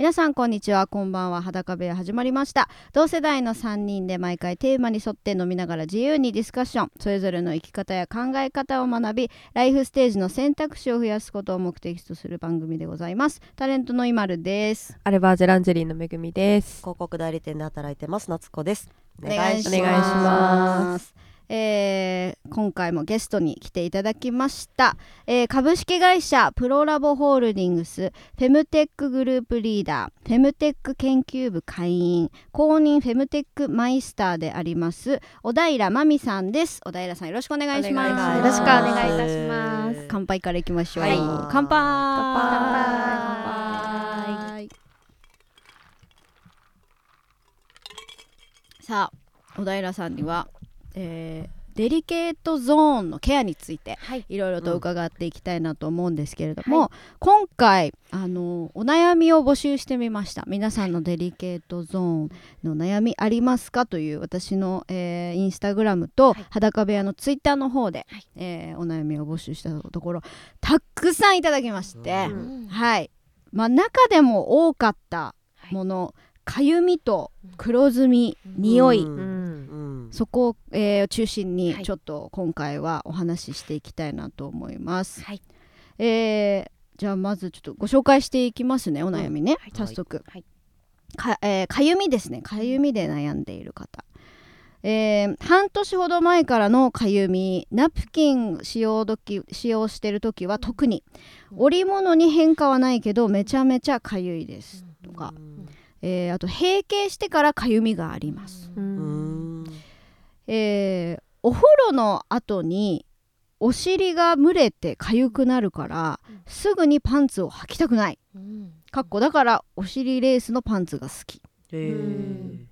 皆さんこんにちは、こんばんは。裸部屋始まりました。同世代の3人で毎回テーマに沿って飲みながら自由にディスカッション、それぞれの生き方や考え方を学び、ライフステージの選択肢を増やすことを目的とする番組でございます。タレントのいまるです。アルバージェランジェリーのめぐみです。広告代理店で働いてます夏子です。お願いします。今回もゲストに来ていただきました、株式会社プロラボホールディングスフェムテックグループリーダー、フェムテック研究部会員、公認フェムテックマイスターであります小平真美さんです。小平さん、よろしくお願いします。よろしくお願いいたします。乾杯からいきましょう、はい、乾杯、乾杯、乾杯。さあ、小平さんにはデリケートゾーンのケアについていろいろと伺っていきたいなと思うんですけれども、はい、今回お悩みを募集してみました。皆さんのデリケートゾーンの悩みありますかという、私の、インスタグラムと、はい、裸部屋のツイッターの方で、はい、お悩みを募集したところたくさんいただきまして、うん、はい、まあ、中でも多かったもの、はい、痒みと黒ずみ、匂い、そこを、中心にちょっと今回はお話ししていきたいなと思います、はい、じゃあまずちょっとご紹介していきますね、お悩みね、はい、早速、はい、痒みですね。痒みで悩んでいる方、半年ほど前からの痒み、ナプキン使用している時は特に織物に変化はないけどめちゃめちゃ痒いですとか、あと閉経してから痒みがあります。お風呂の後にお尻が蒸れて痒くなるからすぐにパンツを履きたくない、かっこだからお尻レースのパンツが好き、デ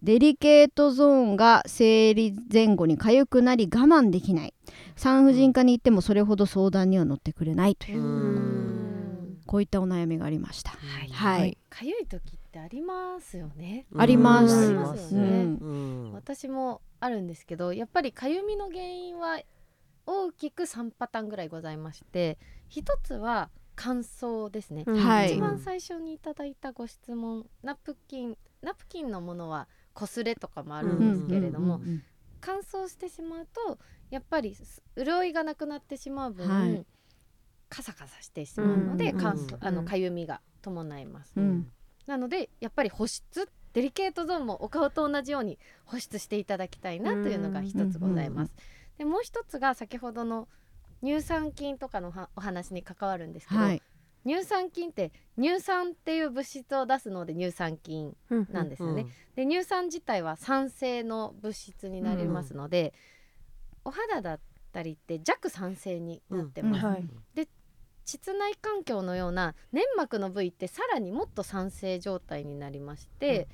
リケートゾーンが生理前後に痒くなり我慢できない、産婦人科に行ってもそれほど相談には乗ってくれないという、こういったお悩みがありました、はいはい、痒い時ってありますよね。ありますよね、私もあるんですけど、やっぱり痒みの原因は大きく3パターンぐらいございまして、一つは乾燥ですね、一番最初にいただいたご質問、ナプキンのものは擦れとかもあるんですけれども、乾燥してしまうとやっぱり潤いがなくなってしまう分、はい、カサカサしてしまうので、痒みが伴います、なのでやっぱり保湿、デリケートゾーンもお顔と同じように保湿していただきたいなというのが一つございます、でもう一つが先ほどの乳酸菌とかのお話に関わるんですけど、はい、乳酸菌って乳酸っていう物質を出すので乳酸菌なんですよね、で乳酸自体は酸性の物質になりますので、お肌だったりって弱酸性になってます、で膣内環境のような粘膜の部位ってさらにもっと酸性状態になりまして、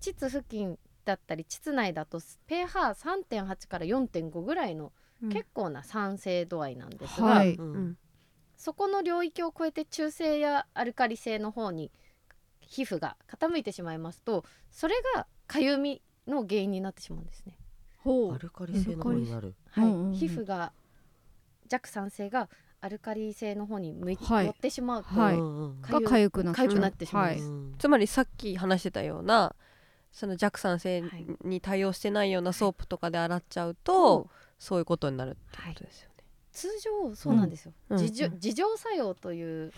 膣付近だったり膣内だと pH3.8 から 4.5 ぐらいの結構な酸性度合いなんですが、そこの領域を超えて中性やアルカリ性の方に皮膚が傾いてしまいますと、それが痒みの原因になってしまうんですね。アルカリ性の方になる、皮膚が弱酸性がアルカリ性の方に寄ってしまうと、痒くなってしまうんです、つまりさっき話してたようなその弱酸性に対応してないようなソープとかで洗っちゃうと、そういうことになるってことですよね、通常そうなんですよ、自浄作用という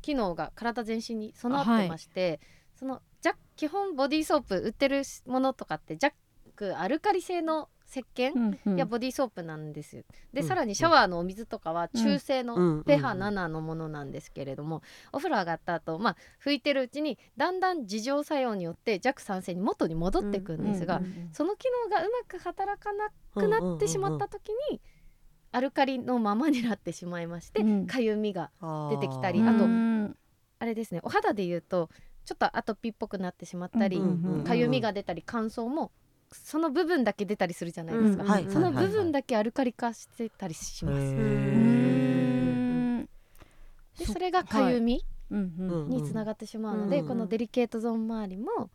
機能が体全身に備わってまして、その基本ボディーソープ売ってるものとかって弱アルカリ性の石鹸やボディーソープなんですよ、でさらにシャワーのお水とかは中性の pH7 のものなんですけれども、お風呂上がった後、拭いてるうちにだんだん自浄作用によって弱酸性に元に戻っていくんですが、その機能がうまく働かなくなってしまった時にアルカリのままになってしまいまして、痒みが出てきたり、あとあれですね、お肌でいうとちょっとアトピーっぽくなってしまったり、痒みが出たり乾燥もその部分だけ出たりするじゃないですか、その部分だけアルカリ化してたりします、でそれが痒みにつながってしまうので、このデリケートゾーン周りも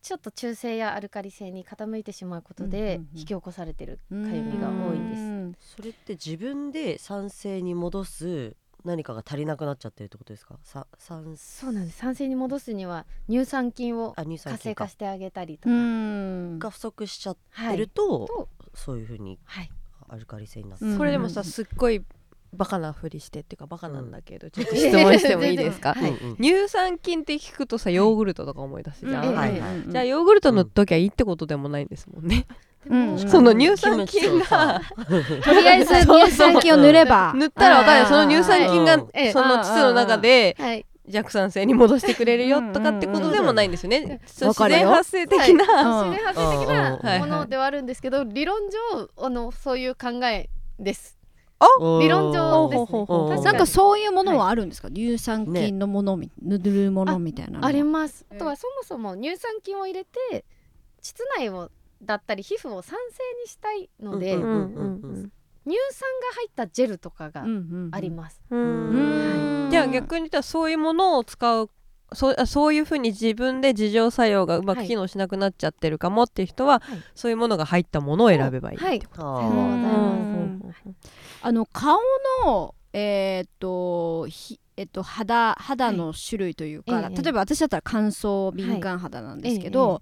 ちょっと中性やアルカリ性に傾いてしまうことで引き起こされてる痒みが多いんです。それって自分で酸性に戻す何かが足りなくなっちゃってるってことですか？そうなんです。酸性に戻すには乳酸菌を活性化してあげたりとかが不足しちゃってると、はい、そういう風にアルカリ性になって、はい、それでもさ、すっごいバカなふりしてっていうかバカなんだけど、ちょっと質問してもいいですか？、はい、乳酸菌って聞くとさ、ヨーグルトとか思い出すじゃん、はいはい、じゃあヨーグルトの時はいいってことでもないんですもんね。その乳酸菌がとりあえず乳酸菌を塗れば塗ったらわかるよ。その乳酸菌がその膣の中で弱酸性に戻してくれるよとかってことでもないんですよね。自然発生的な、はい、自然発生的なものではあるんですけど、理論上そういう考えです。理論上ですね。なんかそういうものはあるんですか、はい、乳酸菌のもの、ね、塗るものみたいなの あります。あとはそもそも乳酸菌を入れて膣内をだったり皮膚を酸性にしたいので、うんうんうんうん、乳酸が入ったジェルとかがあります。じゃあ逆に言ったらそういうものを使う、そういうふうに自分で自浄作用がうまく機能しなくなっちゃってるかもっていう人は、はい、そういうものが入ったものを選べばいいってこと。顔の肌の種類というか、はい、例えば私だったら乾燥敏感肌なんですけど、はい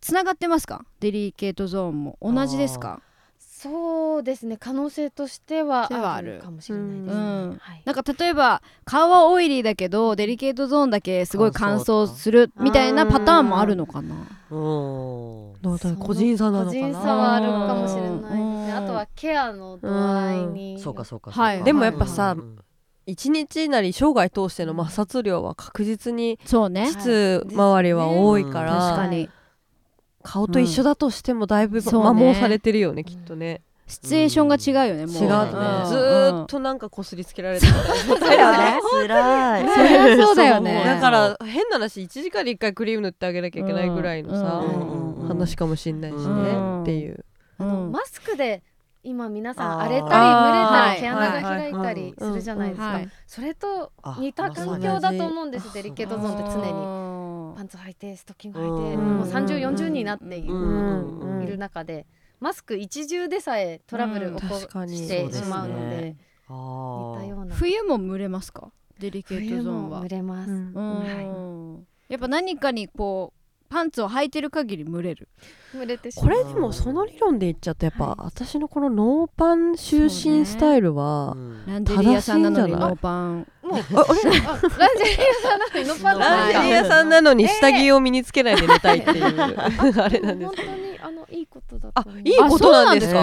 つながってますか？デリケートゾーンも同じですか？そうですね、可能性としてはあるかもしれないですね、はい、なんか例えば顔はオイリーだけどデリケートゾーンだけすごい乾燥するみたいなパターンもあるのかな。個人差なのかな。個人差はあるかもしれないですね。あとはケアの度合いに。そうかそうかそうか、はい、でもやっぱさ、1日なり生涯通しての摩擦量は確実にそうね、膣周りは多いから、はい、確かに顔と一緒だとしてもだいぶ摩耗されてるよね、きっとね。シチュエーションが違うよね、もう。違うね。ずーっとなんかこすりつけられてる。そうだよね。辛い。そうだよね。だから変な話、1時間に1回クリーム塗ってあげなきゃいけないぐらいのさ、話かもしんないしねっていう。マスクで今皆さん荒れたり蒸れたり毛穴が開いたりするじゃないですか。それと似た環境だと思うんです。デリケートゾーンって常に。パンツ履いてストッキング履いてもう30、40になっている中でマスク一重でさえトラブルを起こしてしまうので、似たような。冬も蒸れますか？デリケートゾーンは。冬も蒸れます、はい、やっぱ何かにこうパンツを履いてる限り蒸れてしまう。これでもその理論で言っちゃうとやっぱ、はい、私のこのノーパン就寝スタイルは正しいんじゃない？ランジェリー屋さんなのにノーパンもうランジェリー屋さんなのに下着を身につけないで寝たいっていう、あれなんですけど、本当にいいことだと思います。いいことなんですか？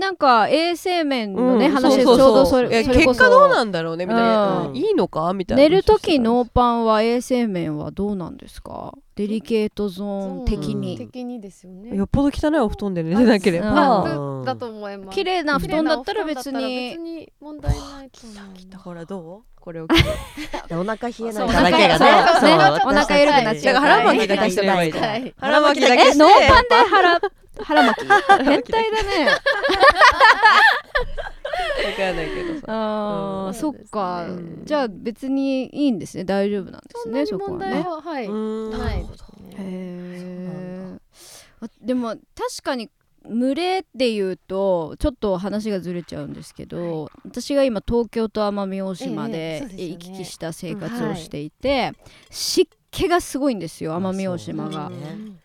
なんか衛生面のね、話でちょうどそれこそ結果どうなんだろうねみたいな、いいのかみたいな。寝るときノーパンは衛生面はどうなんですか？デリケートゾーン的に。ですよね。よっぽど汚いお布団で寝てなければだと思います。綺麗な布団だったら別に問題ないと思います。来たほらどう？これを着てお腹冷えないからだけがね、お腹緩くなっちゃう。腹巻きだけしてればいい。腹巻きだけして。ノーパンで腹巻き変態だね。わかんないけどさ。ああ、そっか。じゃあ別にいいんですね。大丈夫なんですね。そこはね。はい。ないですね。へえ。でも確かに群れっていうとちょっと話がずれちゃうんですけど、私が今東京と奄美大島で行き来した生活をしていて、湿気がすごいんですよ、奄美大島が。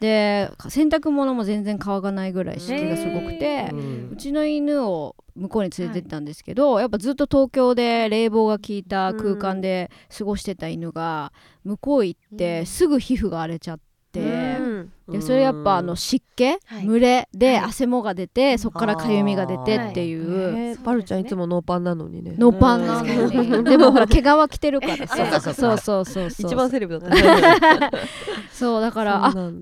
で洗濯物も全然乾かないぐらい湿気がすごくて、うちの犬を向こうに連れてったんですけど、やっぱずっと東京で冷房が効いた空間で過ごしてた犬が向こう行ってすぐ皮膚が荒れちゃって、でそれやっぱ湿気、蒸れで汗もが出て、そっからかゆみが出てっていう。パルちゃんいつもノーパンなのにね。ノーパンなのにでもほら毛皮着てるからさ。そう一番セレブだったそうだから、あ、こんな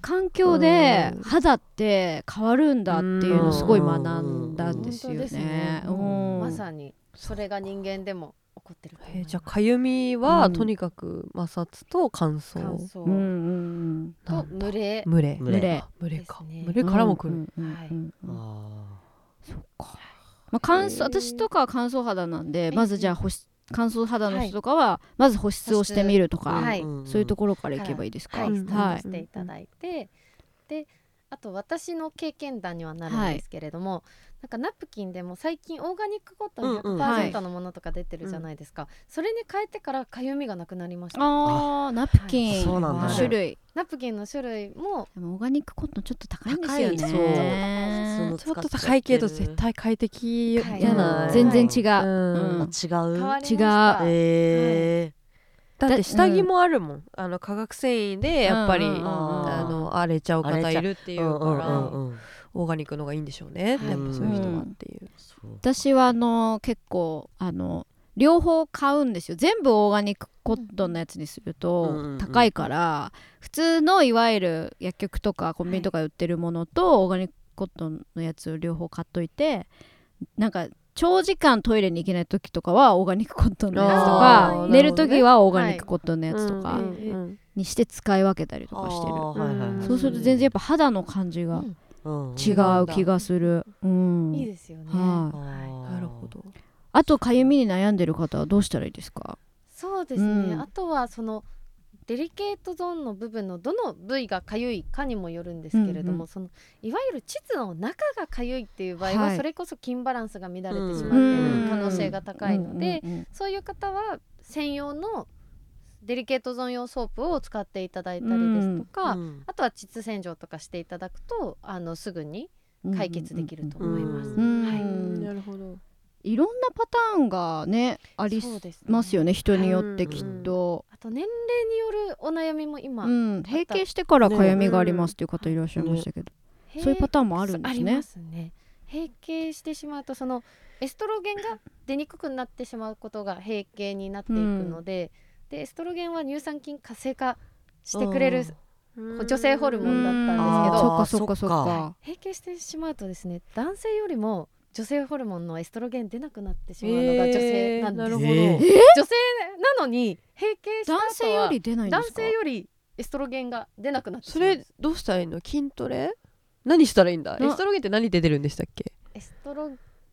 環境で肌って変わるんだっていうのをすごい学んだんですよね。まさにそれが人間でも起こってる。じゃあかゆみはとにかく摩擦と乾燥、と蒸れからもくる。そっか。まあ乾燥、私とかは乾燥肌なんで、まずじゃあ乾燥肌の人とかはまず保湿をしてみるとか、そういうところからいけばいいですか？はい、スタートしていただいて、であと私の経験談にはなるんですけれども、なんかナプキンでも最近オーガニックコットン 100% のものとか出てるじゃないですか、それに変えてからかゆみがなくなりました。ああ、ナプキンの種類、ナプキンの種類もでもオーガニックコットンちょっと高いんですよね。そうちょっと高いけど絶対快適じゃない、全然違う、違うだって下着もあるもん、あの化学繊維でやっぱり荒れちゃう方いるっていうから、オーガニックのがいいんでしょうね、やっぱそういう人はっていう。私は結構両方買うんですよ。全部オーガニックコットンのやつにすると高いから、普通のいわゆる薬局とかコンビニとか売ってるものと、オーガニックコットンのやつを両方買っといて、なんか長時間トイレに行けない時とかはオーガニックコットンのやつとか、寝る時はオーガニックコットンのやつとかにして使い分けたりとかしてる、そうすると全然やっぱ肌の感じが違う気がする、いいですよね。なるほど。あとかゆみに悩んでる方はどうしたらいいですか？そうですね、あとはそのデリケートゾーンの部分のどの部位がかゆいかにもよるんですけれども、そのいわゆる膣の中がかゆいっていう場合はそれこそ筋バランスが乱れてしまう可能性が高いので、そういう方は専用のデリケートゾーン用ソープを使っていただいたりですとか、あとは膣洗浄とかしていただくとすぐに解決できると思います。なるほど。いろんなパターンがねありますよね、人によってきっと。あと年齢によるお悩みも今、閉経してからかゆみがありますっていう方いらっしゃいましたけど、そういうパターンもあるんですね。ありますね。閉経してしまうとそのエストロゲンが出にくくなってしまうことが閉経になっていくので、でエストロゲンは乳酸菌活性化してくれる女性ホルモンだったんですけど、そうか閉経してしまうとですね、男性よりも女性ホルモンのエストロゲン出なくなってしまうのが女性なんです。女性なのに閉経した後は男性より出ないんですか？男性よりエストロゲンが出なくなってしまうんです。それどうしたらいいの？筋トレ？何したらいいんだ？エストロゲンって何で出るんでしたっけ？エストロ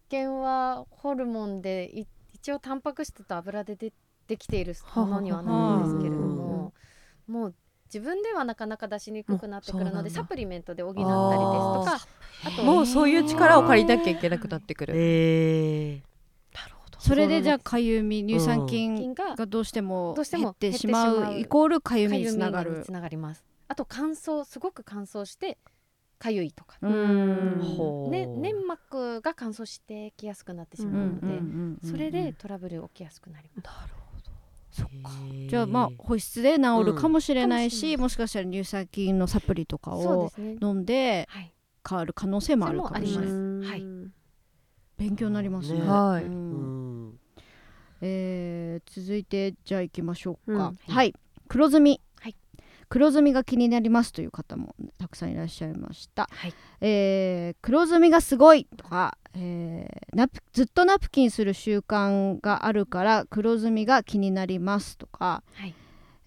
ゲンはホルモンで一応タンパク質と油でできているものにはなるんですけれども、もう自分ではなかなか出しにくくなってくるのでサプリメントで補ったりですとか、あともうそういう力を借りなきゃいけなくなってくる。なるほど。それでじゃあかゆみ、乳酸菌がどうしても減ってしまうイコールかゆみにつながる。あと乾燥、すごく乾燥してかゆいとか、粘膜が乾燥してきやすくなってしまうので、それでトラブル起きやすくなります。なるほど。そっか。じゃあ保湿で治るかもしれないし、もしかしたら乳酸菌のサプリとかを飲んで変わる可能性もあるかもしれない。はい、勉強になりますね。続いてじゃあいきましょうか。はい、黒ずみ、黒ずみが気になりますという方もたくさんいらっしゃいました。黒ずみがすごいとか、ずっとナプキンする習慣があるから黒ずみが気になりますとか、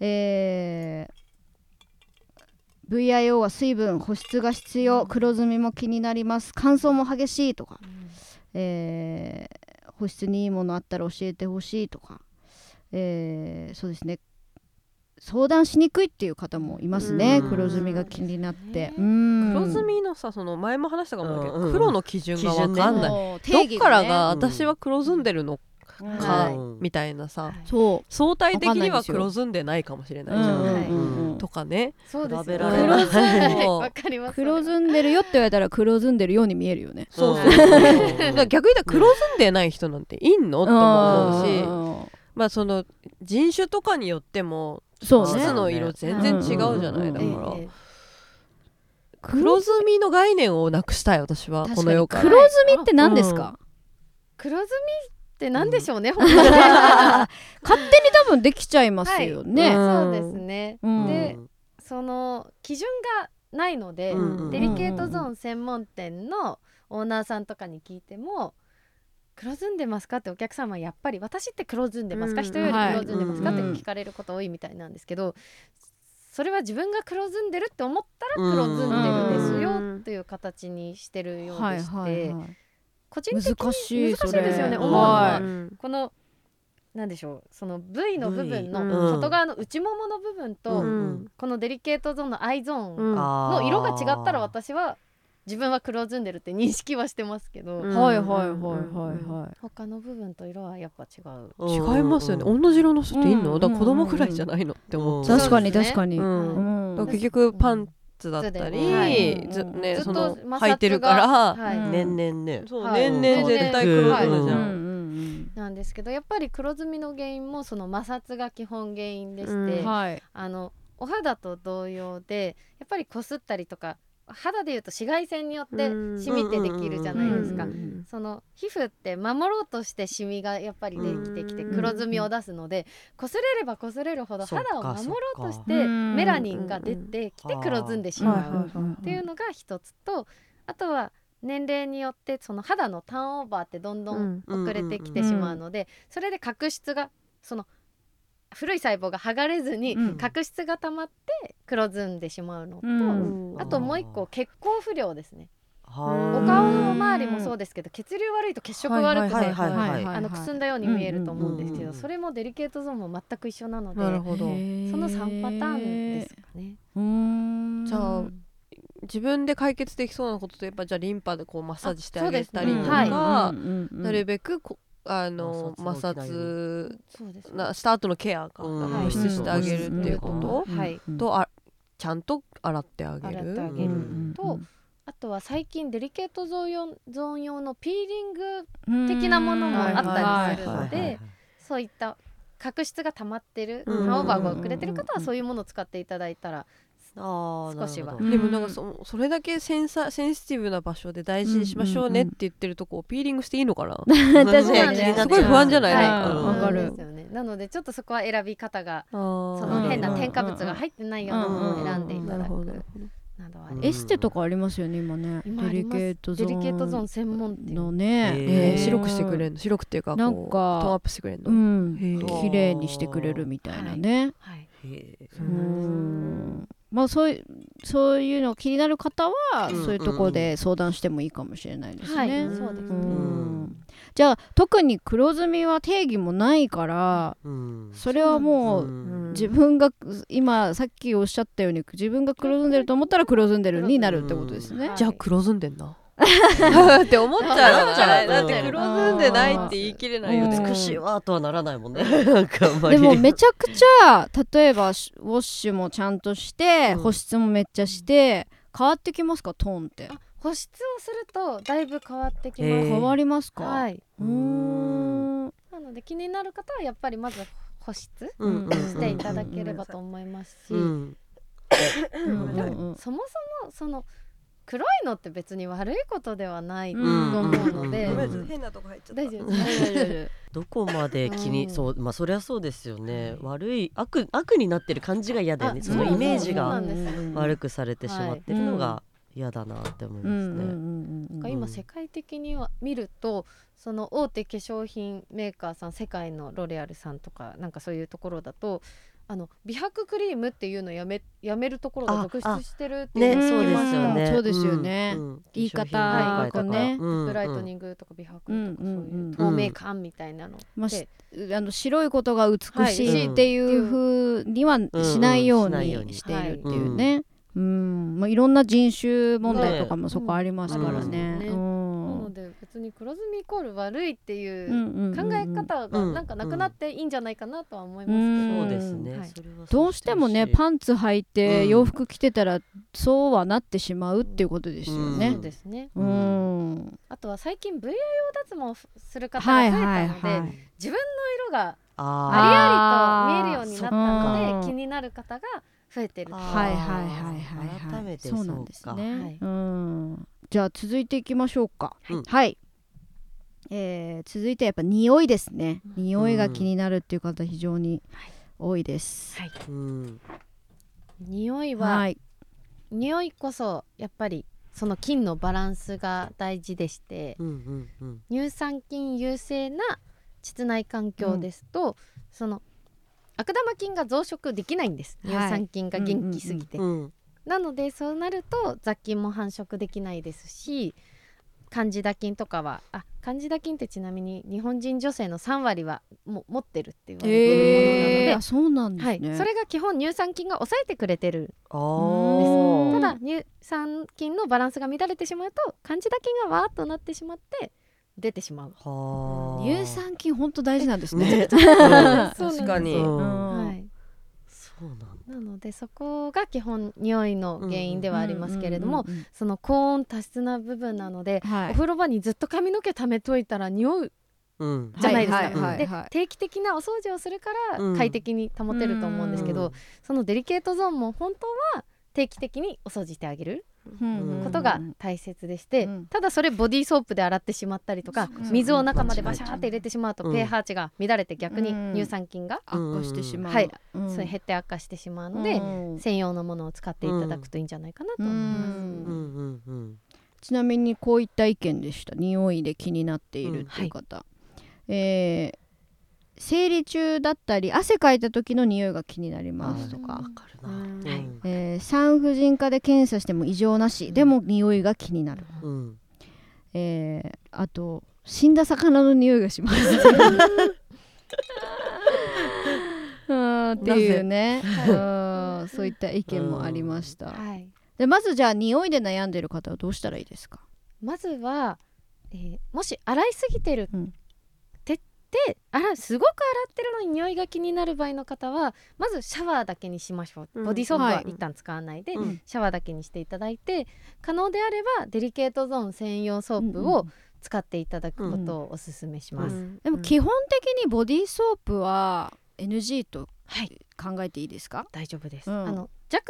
VIO は水分保湿が必要、黒ずみも気になります、乾燥も激しいとか、保湿にいいものあったら教えてほしいとか、そうですね、相談しにくいっていう方もいますね。黒ずみが気になって、黒ずみのさ、その前も話したかもだけど、黒の基準が分かんない、どっからが私は黒ずんでるのかみたいなさ、相対的には黒ずんでないかもしれないじゃないとかね。そうですね。黒ずんでるよって言われたら黒ずんでるように見えるよね。そうそう。逆に言ったら黒ずんでない人なんていんのと思うし、まあその人種とかによっても膣の色全然違うじゃない。だから黒ずみの概念をなくしたい、私はこの世から。黒ずみって何ですか？黒ずみって何でしょうね、本当に勝手に多分できちゃいますよね。そうですね。でその基準がないので、デリケートゾーン専門店のオーナーさんとかに聞いても、黒ずんでますかってお客様はやっぱり私って黒ずんでますか、人より黒ずんでますかって聞かれること多いみたいなんですけど、それは自分が黒ずんでるって思ったら黒ずんでるんですよという形にしてるようでして、個人的に難しいですよね、思うのは。このなんでしょう、その V の部分の外側の内ももの部分と、うん、このデリケートゾーンの I ゾーンの色が違ったら私は自分は黒ずんでるって認識はしてますけど、うん、はいはいはいはいはい、他の部分と色はやっぱ違う、違いますよね、うん、同じ色の人っていんの、だから子供くらいじゃないのって思う、確かに確かに、うん、だから結局パンツだったり、はい、ね、その履いてるから、はい、年々ね、そう、はい、年々絶対黒ずむじゃん、はい、なんですけどやっぱり黒ずみの原因もその摩擦が基本原因でして、うん、はい、お肌と同様でやっぱりこすったりとか、肌でいうと紫外線によってシミってできるじゃないですか、その皮膚って守ろうとしてシミがやっぱりできてきて黒ずみを出すので、こすれればこすれるほど肌を守ろうとしてメラニンが出てきて黒ずんでしまうっていうのが一つと、あとは年齢によってその肌のターンオーバーってどんどん遅れてきてしまうので、それで角質がその古い細胞が剥がれずに角質が溜まって黒ずんでしまうのと、あともう一個血行不良ですね。お顔の周りもそうですけど血流悪いと血色悪くてくすんだように見えると思うんですけど、それもデリケートゾーンも全く一緒なので、なるほど、その3パターンですかね。じゃあ自分で解決できそうなことといえば、じゃあリンパでこうマッサージしてあげたりとか、なるべく摩擦なした後のケアが保湿してあげるっていうこと、はい、とちゃんと洗ってあげる、と、あとは最近デリケートゾーン用のピーリング的なものもあったりするので、そういった角質が溜まってる、ターンオーバーが遅れてる方はそういうものを使っていただいたら、少しは。でもなんかそれだけセンシティブな場所で大事にしましょうねって言ってるとこをピーリングしていいのかな確かにね、すごい不安じゃない、わかる。なのでちょっとそこは選び方が、その変な添加物が入ってないようなものを選んでいただくなどは、エステとかありますよね今ね、デリケートゾーン専門店のね、白くしてくれるの、白くっていうかトーンアップしてくれるの、綺麗にしてくれるみたいなね。まあ、そういうの気になる方はそういうところで相談してもいいかもしれないですね。じゃあ特に黒ずみは定義もないから、それはもう、自分が今さっきおっしゃったように自分が黒ずんでると思ったら黒ずんでるになるってことですね。じゃあ黒ずんでんなって思っちゃう。だって黒ずんでないって言い切れないよね。美しいわとはならないもんね。でもめちゃくちゃ、例えばウォッシュもちゃんとして保湿もめっちゃして変わってきますか、トーンって。保湿をするとだいぶ変わってきます。変わりますか。はい。なので気になる方はやっぱりまず保湿していただければと思いますし、でもそもそもその黒いのって別に悪いことではないと思うので、変なとこ入っちゃった。大丈夫です。どこまで気に、そう、まあそりゃそうですよね。悪い、悪になってる感じが嫌だよね。そのイメージが悪くされてしまってるのが嫌だなって思いますね。なんか今世界的には見ると、その大手化粧品メーカーさん、世界のロレアルさんとかなんかそういうところだと、美白クリームっていうのをやめるところが続出してるっていうのを聞きました。そうですよね。言い方とかね、ライトニングとか美白とかそういう透明感みたいなので、白いことが美しいっていう風にはしないようにしているっていうね。まあいろんな人種問題とかもそこありますからね。で別に黒ずみイコール悪いっていう考え方がなんかなくなっていいんじゃないかなとは思いますけど、そうですね。どうしてもね、パンツ履いて洋服着てたらそうはなってしまうっていうことですよね。そうですね。あとは最近 VIO 脱毛する方が増えたので、自分の色がありありと見えるようになったので、気になる方が増えてる。改めてそうなんですね。じゃあ続いていきましょうか。はい。続いてやっぱ匂いですね。匂いが気になるっていう方非常に多いです。はい。匂いは、匂いこそやっぱりその菌のバランスが大事でして、乳酸菌優勢な膣内環境ですと、その悪玉菌が増殖できないんです。乳酸菌が元気すぎて。なのでそうなると雑菌も繁殖できないですし、カンジダ菌とかは、あ、カンジダ菌ってちなみに日本人女性の3割はも持ってるって言われているものなので、そうなんですね、はい、それが基本乳酸菌が抑えてくれてるんです。ただ乳酸菌のバランスが乱れてしまうとカンジダ菌がわーっとなってしまって出てしまう。は乳酸菌本当大事なんですね。確かに、はい、そうなんだ。なのでそこが基本匂いの原因ではありますけれども、その高温多湿な部分なので、はい、お風呂場にずっと髪の毛溜めといたら匂うじゃないですか。で、定期的なお掃除をするから快適に保てると思うんですけど、そのデリケートゾーンも本当は定期的にお掃除してあげることが大切でして、ただそれボディーソープで洗ってしまったりとか、水を中までバシャーって入れてしまうと pH 値が乱れて逆に乳酸菌が悪化してしまう、はい、それ減って悪化してしまうので、専用のものを使っていただくといいんじゃないかなと思います。ちなみにこういった意見でした。匂いで気になっているっていう方、生理中だったり汗かいた時の匂いが気になりますとか、産婦人科で検査しても異常なし、でも匂いが気になる、あと死んだ魚の匂いがしますっていうね、そういった意見もありました。でまずじゃあ匂いで悩んでる方はどうしたらいいですか？まずは、もし洗いすぎてる、で、すごく洗ってるのに匂いが気になる場合の方はまずシャワーだけにしましょう、ボディソープは一旦使わないで、シャワーだけにしていただいて、可能であればデリケートゾーン専用ソープを使っていただくことをおすすめします。でも基本的にボディソープは NG と考えていいですか？大丈夫です。弱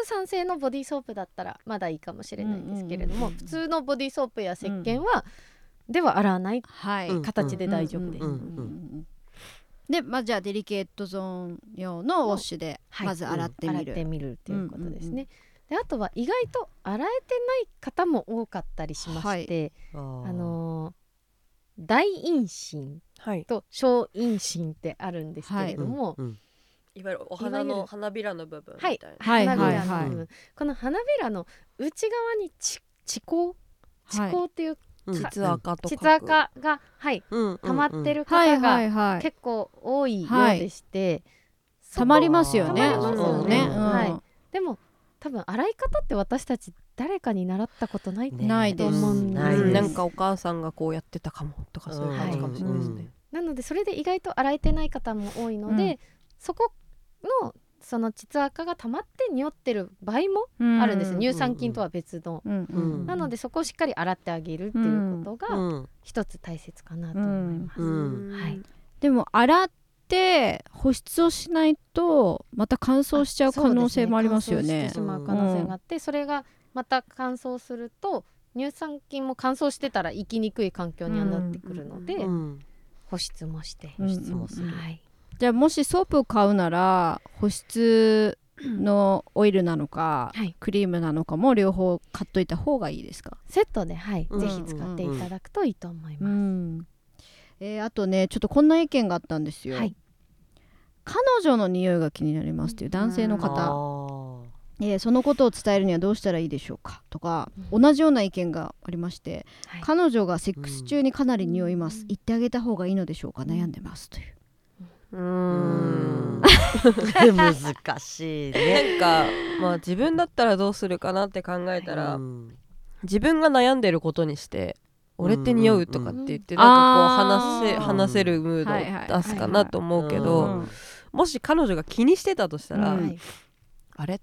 酸性のボディソープだったらまだいいかもしれないんですけれども、普通のボディソープや石鹸はでは洗わない、形で大丈夫です。で、じゃあデリケートゾーン用のウォッシュでまず洗ってみる、洗ってみるっていうことですね。であとは意外と洗えてない方も多かったりしまして、大陰唇と小陰唇ってあるんですけれども、いわゆるお花の花びらの部分みたいな、この花びらの内側に地溝っていう膣垢とか膣垢が、溜まってる方が結構多いようでして、溜まりますよね。でも多分洗い方って私たち誰かに習ったことないと思うんです。なんかお母さんがこうやってたかもとかそういう感じかもしれないですね。なのでそれで意外と洗えてない方も多いので、そこのその膣垢が溜まって匂ってる場合もあるんです。乳酸菌とは別の、なのでそこをしっかり洗ってあげるっていうことが一つ大切かなと思います。でも洗って保湿をしないとまた乾燥しちゃう可能性もありますよね。乾燥してしまう可能性があって、それがまた乾燥すると乳酸菌も乾燥してたら生きにくい環境にはなってくるので、保湿もして保湿もする。じゃあもしソープを買うなら保湿のオイルなのか、クリームなのかも両方買っといた方がいいですか？セットで、ぜひ使っていただくといいと思います。あとねちょっとこんな意見があったんですよ。彼女の匂いが気になりますという男性の方、そのことを伝えるにはどうしたらいいでしょうかとか、同じような意見がありまして、彼女がセックス中にかなり匂います、言ってあげた方がいいのでしょうか、悩んでますという。難しいね。なんか、自分だったらどうするかなって考えたら、自分が悩んでることにして俺って匂うとかって言ってなんかこう話せるムードを出すかなと思うけど、もし彼女が気にしてたとしたら、あれっ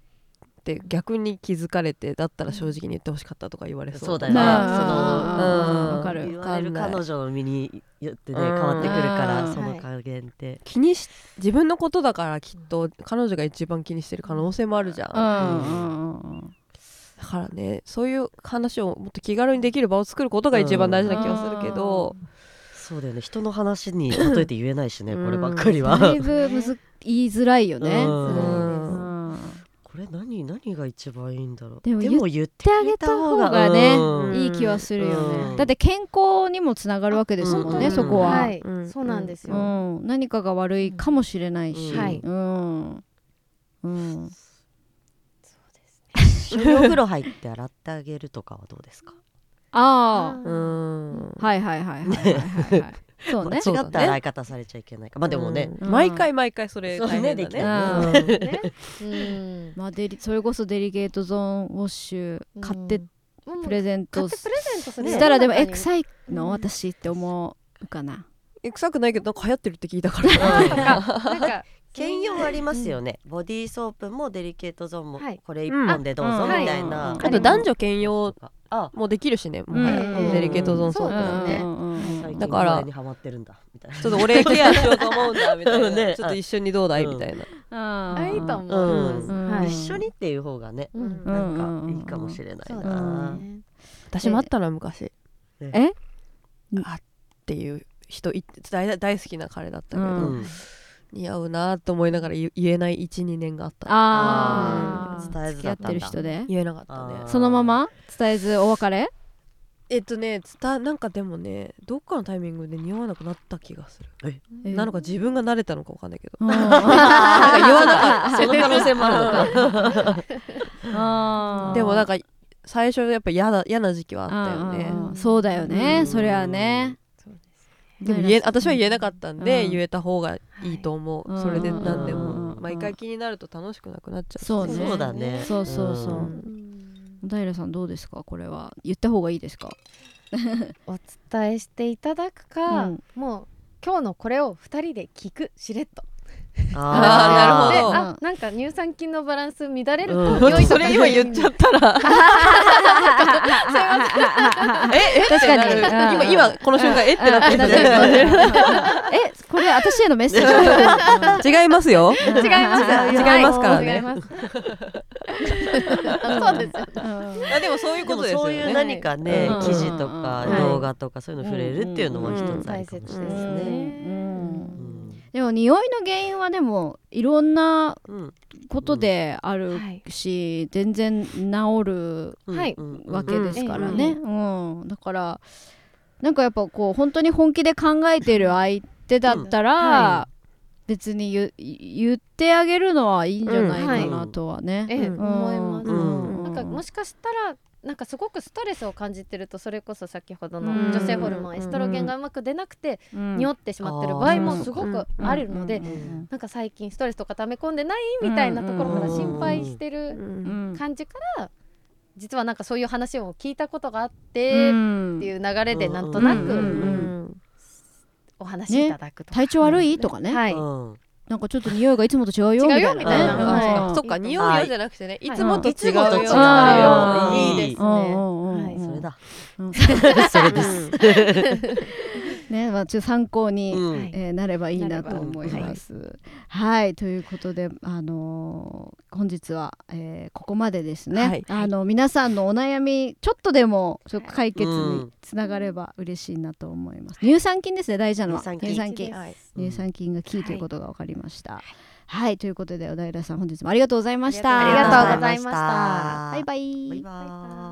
て逆に気づかれて、だったら正直に言ってほしかったとか言われそう。そうだよね。わかる。言われる彼女の身によってね変わってくるから、その加減って自分のことだから、きっと彼女が一番気にしてる可能性もあるじゃん。だからね、そういう話をもっと気軽にできる場を作ることが一番大事な気がするけど、そうだよね、人の話に例えて言えないしね、こればっかりはだいぶ言いづらいよね。これ何が一番いいんだろう。でも言ってあげた方がね、いい気はするよね。だって健康にもつながるわけですもんね、そこは。そうなんですよ。何かが悪いかもしれないし。お風呂入って洗ってあげるとかはどうですか？ああ、うん、はいはいはいはいはいはいそうね、間違った洗い方されちゃいけないか、まあでもね、うん、毎回それ大変だね、それこそデリゲートゾーンウォッシュ買ってプレゼントしたらでも臭いの私って思うかな、臭くないけどなんか流行ってるって聞いたからなんか兼用ありますよね、うん、ボディーソープもデリケートゾーンもこれ一本でどうぞみたいな、あと男女兼用もできるしね、うんうん、デリケートゾーンソープなんで、うん、だから最近ハマってるんだみたいな、ちょっと俺ケアしようと思うんだみたいな、ね、ちょっと一緒にどうだい、うん、みたいな、あいいと思う、うんうん、一緒にっていう方がね、うん、なんかいいかもしれないな、ね、私もあったな昔、あっていう人 大好きな彼だったけど、うん、似合うなと思いながら言えない 1,2 年があった。伝えずだったんだ、付き合ってる人で言えなかったね。そのまま伝えずお別れ、なんかでもね、どっかのタイミングで似合わなくなった気がする。なのか自分が慣れたのか分かんないけど、なんか言わなかったその可能性もあるのかでもなんか最初やっぱ嫌な時期はあったよね。そうだよね、それはね。でも私は言えなかったんで、言えた方がいいと思う、はい、それで何でも毎回気になると楽しくなくなっちゃう。そうね、そうだね、そうそうそう、小平さんどうですか、これは言った方がいいですかお伝えしていただくか、うん、もう今日のこれを2人で聞く、しれっとなるほど。あ、なんか乳酸菌のバランス乱れると、それ今言っちゃったら確かに今この瞬間ってなってるこれ私へのメッセージ違いますよ、違いますからねそうですよ。でもそういうことですよね。そういう何かね、記事とか動画とかそういうの触れるっていうのも一つ大切ですね。でも匂いの原因はでもいろんなことであるし、全然治るわけですからね、だからなんかやっぱこう本当に本気で考えてる相手だったら別に言ってあげるのはいいんじゃないかなとはね、思います。なんかもしかしたらなんかすごくストレスを感じてると、それこそ先ほどの女性ホルモンエストロゲンがうまく出なくて匂ってしまってる場合もすごくあるので、なんか最近ストレスとか溜め込んでないみたいなところから心配してる感じから、実はなんかそういう話を聞いたことがあってっていう流れでなんとなくお話いただくとか、ね、体調悪いとかね、はい、なんかちょっと匂いがいつもと違うよみたいな、そっか、匂いよじゃなくてね、いつもと違うよ、いいですね、それだそれですね、まあちょっと参考になればいいなと思います。はい、ということで本日はここまでですね。皆さんのお悩みちょっとでも解決につながれば嬉しいなと思います。乳酸菌ですね、大事なのは乳酸菌がキーということが分かりました。はい、はい、ということで小平さん、本日もありがとうございました。ありがとうございました。バイバイ。